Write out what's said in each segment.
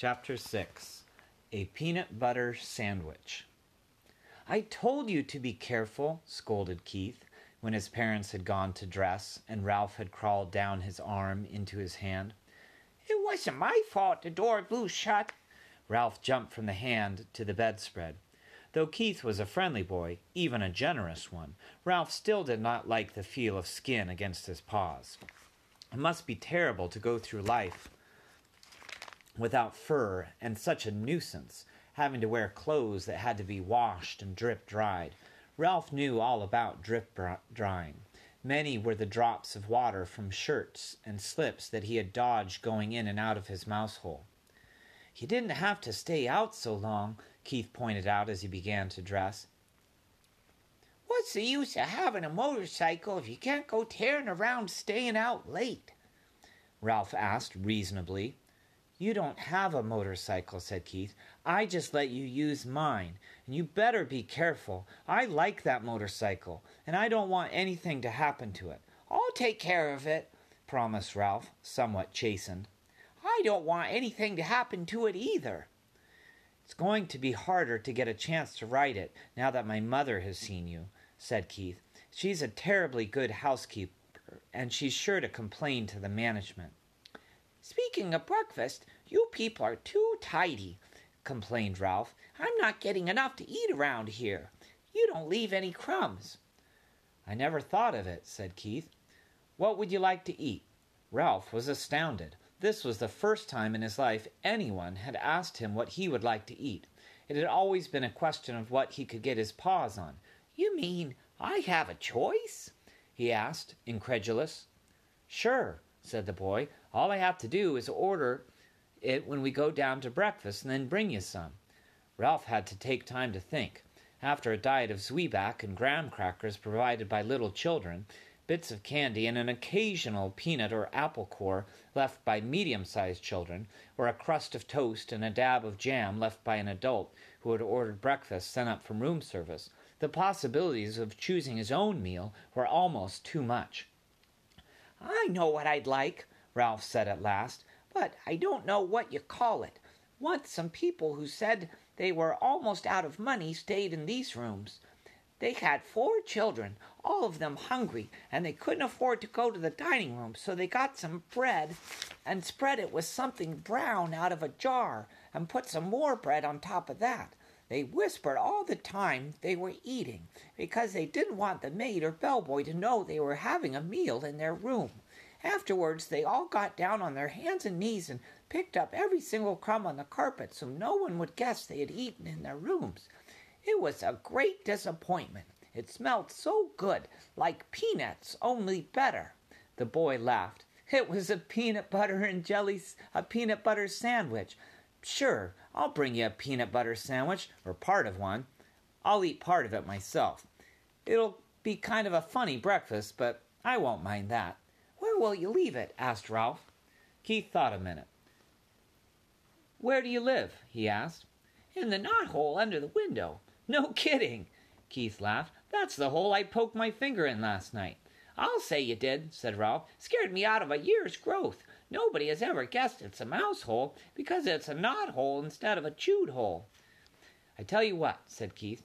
Chapter 6, A Peanut Butter Sandwich. "I told you to be careful," scolded Keith, when his parents had gone to dress and Ralph had crawled down his arm into his hand. "It wasn't my fault the door blew shut." Ralph jumped from the hand to the bedspread. Though Keith was a friendly boy, even a generous one, Ralph still did not like the feel of skin against his paws. It must be terrible to go through life without fur, and such a nuisance, having to wear clothes that had to be washed and drip-dried. Ralph knew all about drip-drying. Many were the drops of water from shirts and slips that he had dodged going in and out of his mouse hole. "You didn't have to stay out so long," Keith pointed out as he began to dress. "What's the use of having a motorcycle if you can't go tearing around staying out late?" Ralph asked reasonably. "You don't have a motorcycle," said Keith. "I just let you use mine, and you better be careful. I like that motorcycle, and I don't want anything to happen to it." "I'll take care of it," promised Ralph, somewhat chastened. "I don't want anything to happen to it either." "It's going to be harder to get a chance to ride it now that my mother has seen you," said Keith. "She's a terribly good housekeeper, and she's sure to complain to the management." "Speaking of breakfast, you people are too tidy," complained Ralph. "I'm not getting enough to eat around here. You don't leave any crumbs." "I never thought of it," said Keith. "What would you like to eat?" Ralph was astounded. This was the first time in his life anyone had asked him what he would like to eat. It had always been a question of what he could get his paws on. "You mean I have a choice?" he asked, incredulous. "Sure," said the boy. "All I have to do is order it when we go down to breakfast and then bring you some." Ralph had to take time to think. After a diet of zwieback and graham crackers provided by little children, bits of candy and an occasional peanut or apple core left by medium-sized children, or a crust of toast and a dab of jam left by an adult who had ordered breakfast sent up from room service, the possibilities of choosing his own meal were almost too much. "I know what I'd like," Ralph said at last, "but I don't know what you call it. Once some people who said they were almost out of money stayed in these rooms. They had 4 children, all of them hungry, and they couldn't afford to go to the dining room, so they got some bread and spread it with something brown out of a jar and put some more bread on top of that. They whispered all the time they were eating because they didn't want the maid or bellboy to know they were having a meal in their room. Afterwards, they all got down on their hands and knees and picked up every single crumb on the carpet so no one would guess they had eaten in their rooms. It was a great disappointment. It smelled so good, like peanuts, only better." The boy laughed. "It was a peanut butter sandwich. Sure, I'll bring you a peanut butter sandwich, or part of one. I'll eat part of it myself. It'll be kind of a funny breakfast, but I won't mind that." "Where will you leave it?" asked Ralph. Keith thought a minute. "Where do you live?" he asked. "In the knot hole under the window." "No kidding," Keith laughed. "That's the hole I poked my finger in last night." "I'll say you did," said Ralph. "Scared me out of a year's growth. Nobody has ever guessed it's a mouse hole because it's a knot hole instead of a chewed hole." "I tell you what," said Keith,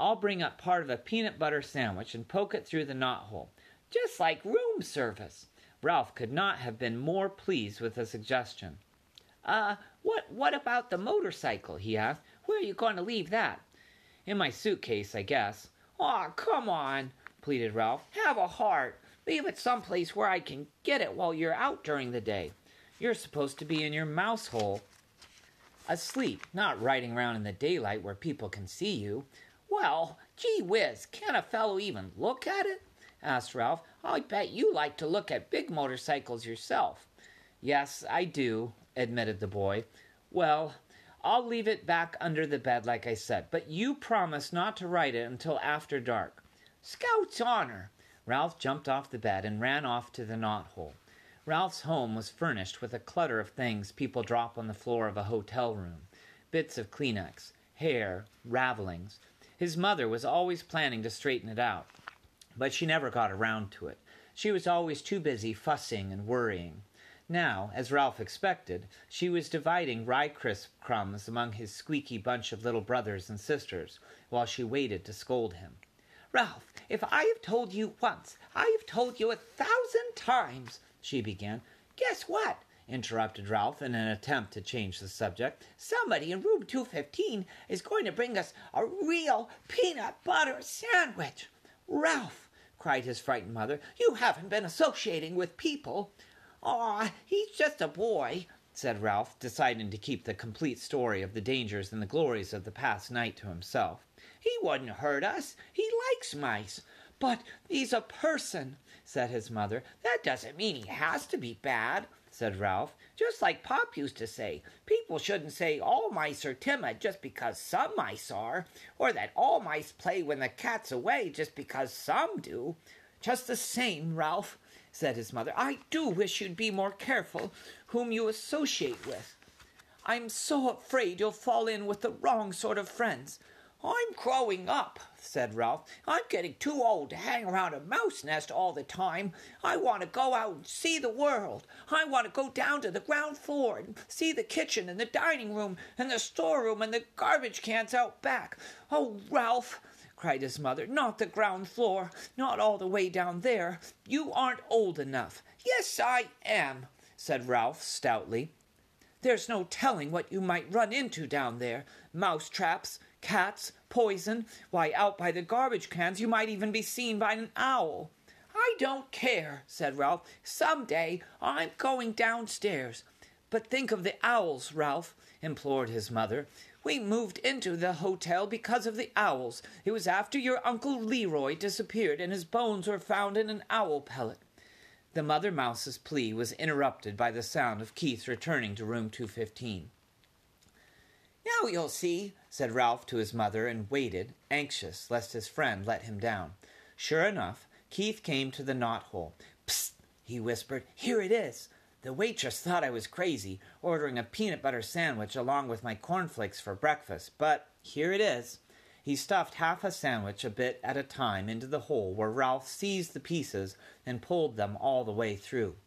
"I'll bring up part of a peanut butter sandwich and poke it through the knot hole. Just like room service." Ralph could not have been more pleased with the suggestion. What about the motorcycle?" he asked. "Where are you going to leave that?" "In my suitcase, I guess." "Aw, come on," pleaded Ralph. "Have a heart. Leave it someplace where I can get it while you're out during the day. You're supposed to be in your mouse hole, asleep, not riding around in the daylight where people can see you." "Well, gee whiz, can a fellow even look at it?" asked Ralph. "I bet you like to look at big motorcycles yourself." "Yes, I do," admitted the boy. "Well, I'll leave it back under the bed like I said, but you promise not to ride it until after dark." "Scout's honor." Ralph jumped off the bed and ran off to the knot hole. Ralph's home was furnished with a clutter of things people drop on the floor of a hotel room. Bits of Kleenex, hair, ravelings. His mother was always planning to straighten it out, but she never got around to it. She was always too busy fussing and worrying. Now, as Ralph expected, she was dividing rye crisp crumbs among his squeaky bunch of little brothers and sisters, while she waited to scold him. "Ralph, if I have told you once, I have told you 1,000 times, she began. "Guess what?" interrupted Ralph in an attempt to change the subject. "Somebody in room 215 is going to bring us a real peanut butter sandwich." "Ralph," cried his frightened mother, "you haven't been associating with people." "Aw, he's just a boy," said Ralph, deciding to keep the complete story of the dangers and the glories of the past night to himself. "He wouldn't hurt us. He likes mice." "But he's a person," said his mother. "That doesn't mean he has to be bad," said Ralph. "Just like Pop used to say, people shouldn't say all mice are timid just because some mice are, or that all mice play when the cat's away just because some do." "Just the same, Ralph," said his mother, "I do wish you'd be more careful whom you associate with. I'm so afraid you'll fall in with the wrong sort of friends." "I'm growing up," said Ralph. "I'm getting too old to hang around a mouse nest all the time. I want to go out and see the world. I want to go down to the ground floor and see the kitchen and the dining room and the storeroom and the garbage cans out back." "Oh, Ralph," cried his mother, "not the ground floor, not all the way down there. You aren't old enough." "Yes, I am," said Ralph stoutly. "There's no telling what you might run into down there. Mouse traps, cats, poison. Why, out by the garbage cans you might even be seen by an owl." "I don't care," said Ralph. "Some day I'm going downstairs." "But think of the owls, Ralph," implored his mother. "We moved into the hotel because of the owls. It was after your Uncle Leroy disappeared and his bones were found in an owl pellet." The mother mouse's plea was interrupted by the sound of Keith returning to room 215. "Now you'll see," said Ralph to his mother, and waited, anxious lest his friend let him down. Sure enough, Keith came to the knothole. "Psst," he whispered, "here it is. The waitress thought I was crazy, ordering a peanut butter sandwich along with my cornflakes for breakfast, but here it is." He stuffed half a sandwich a bit at a time into the hole, where Ralph seized the pieces and pulled them all the way through.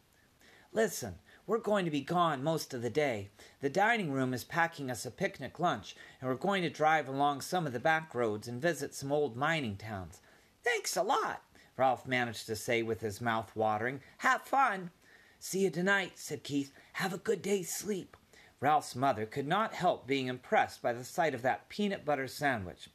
"Listen, we're going to be gone most of the day. The dining room is packing us a picnic lunch, and we're going to drive along some of the back roads and visit some old mining towns." "Thanks a lot," Ralph managed to say with his mouth watering. "Have fun." "See you tonight," said Keith. "Have a good day's sleep." Ralph's mother could not help being impressed by the sight of that peanut butter sandwich.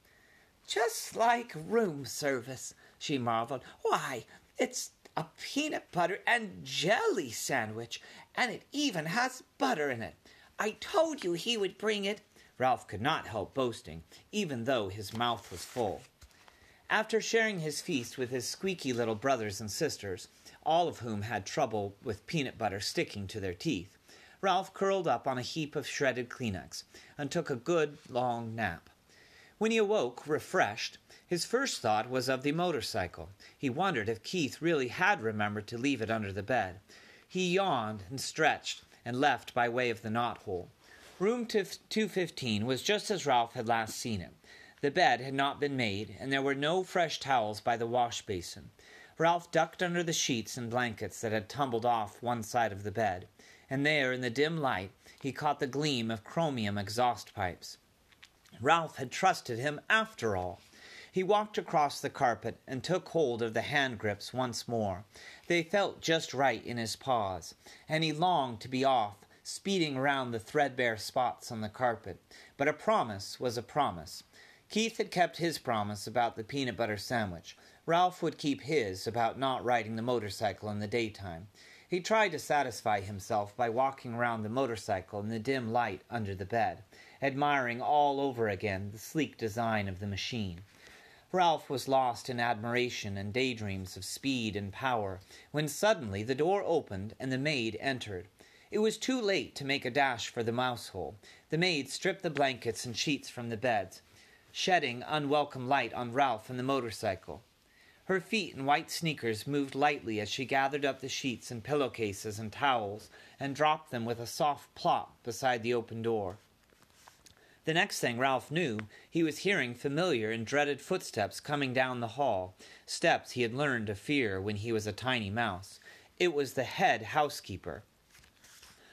"Just like room service," she marveled. "Why, it's a peanut butter and jelly sandwich, and it even has butter in it. I told you he would bring it," Ralph could not help boasting, even though his mouth was full. After sharing his feast with his squeaky little brothers and sisters, all of whom had trouble with peanut butter sticking to their teeth, Ralph curled up on a heap of shredded Kleenex and took a good, long nap. When he awoke, refreshed, his first thought was of the motorcycle. He wondered if Keith really had remembered to leave it under the bed. He yawned and stretched and left by way of the knothole. Room 215 was just as Ralph had last seen it. The bed had not been made, and there were no fresh towels by the wash basin. Ralph ducked under the sheets and blankets that had tumbled off one side of the bed, and there, in the dim light, he caught the gleam of chromium exhaust pipes. Ralph had trusted him after all. He walked across the carpet and took hold of the hand grips once more. They felt just right in his paws, and he longed to be off, speeding around the threadbare spots on the carpet. But a promise was a promise. Keith had kept his promise about the peanut butter sandwich. Ralph would keep his about not riding the motorcycle in the daytime. He tried to satisfy himself by walking around the motorcycle in the dim light under the bed, admiring all over again the sleek design of the machine. Ralph was lost in admiration and daydreams of speed and power, when suddenly the door opened and the maid entered. It was too late to make a dash for the mouse hole. The maid stripped the blankets and sheets from the beds, shedding unwelcome light on Ralph and the motorcycle. Her feet in white sneakers moved lightly as she gathered up the sheets and pillowcases and towels and dropped them with a soft plop beside the open door. The next thing Ralph knew, he was hearing familiar and dreaded footsteps coming down the hall, steps he had learned to fear when he was a tiny mouse. It was the head housekeeper.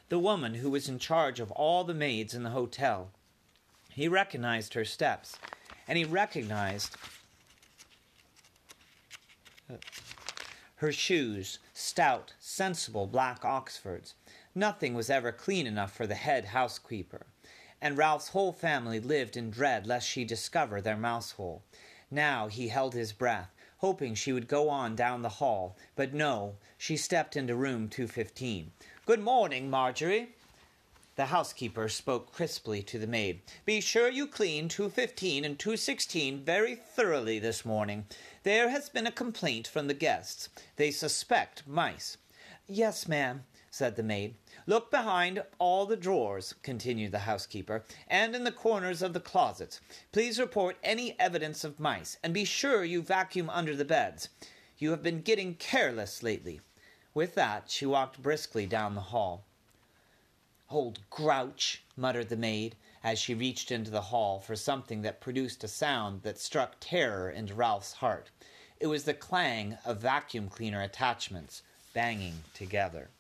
the woman who was in charge of all the maids in the hotel. He recognized her steps, and he recognized her shoes, stout, sensible black Oxfords. Nothing was ever clean enough for the head housekeeper, and Ralph's whole family lived in dread lest she discover their mousehole. Now he held his breath, hoping she would go on down the hall, but no, she stepped into room 215. "Good morning, Marjorie." The housekeeper spoke crisply to the maid. "Be sure you clean 215 and 216 very thoroughly this morning. There has been a complaint from the guests. They suspect mice." "Yes, ma'am," said the maid. "Look behind all the drawers," continued the housekeeper, "and in the corners of the closets. Please report any evidence of mice, and be sure you vacuum under the beds. You have been getting careless lately." With that, she walked briskly down the hall. "Old grouch," muttered the maid, as she reached into the hall for something that produced a sound that struck terror into Ralph's heart. It was the clang of vacuum cleaner attachments banging together.